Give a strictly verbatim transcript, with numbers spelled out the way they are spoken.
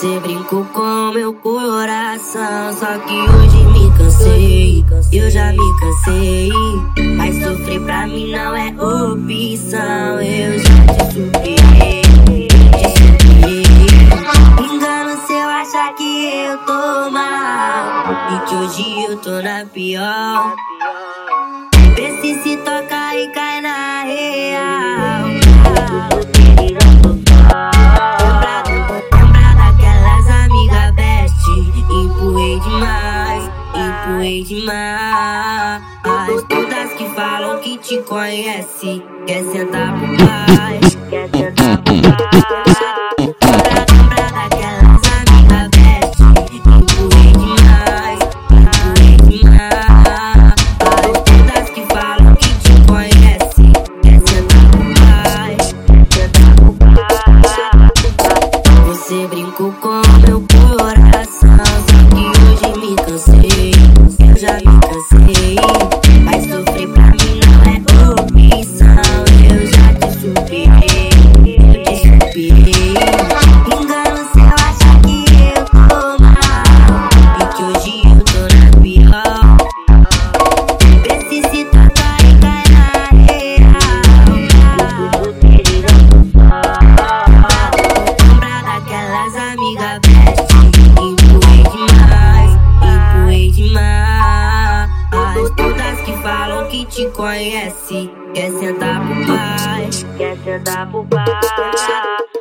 Você brincou com meu coração, só que hoje me cansei. Eu já me cansei, mas sofrer pra mim não é opção. Eu já te superei, te superei. Engano se eu achar que eu tô mal e que hoje eu tô na pior. Vê se se toca e cai na real. Empurrei demais todas que falam que te conhece. Quer sentar por paz, quer sentar por paz. Pra lembrar daquelas amigas veste. Empurrei demais, empurrei demais todas que falam que te conhece. Quer sentar por paz, quer sentar por paz. Você brincou com meu coração, só que hoje me cansei. Eu já me cansei, mas sofrer pra mim não é opção. Eu já te superei, eu te superei. Engano se eu achar que eu tô mal e que hoje eu tô na pior. Vê se se toca e cai na real. Lembrar daquelas amigas bestas. Empurrei demais, empurrei demais todas que falam que te conhece. Quer sentar por paz, quer sentar por paz.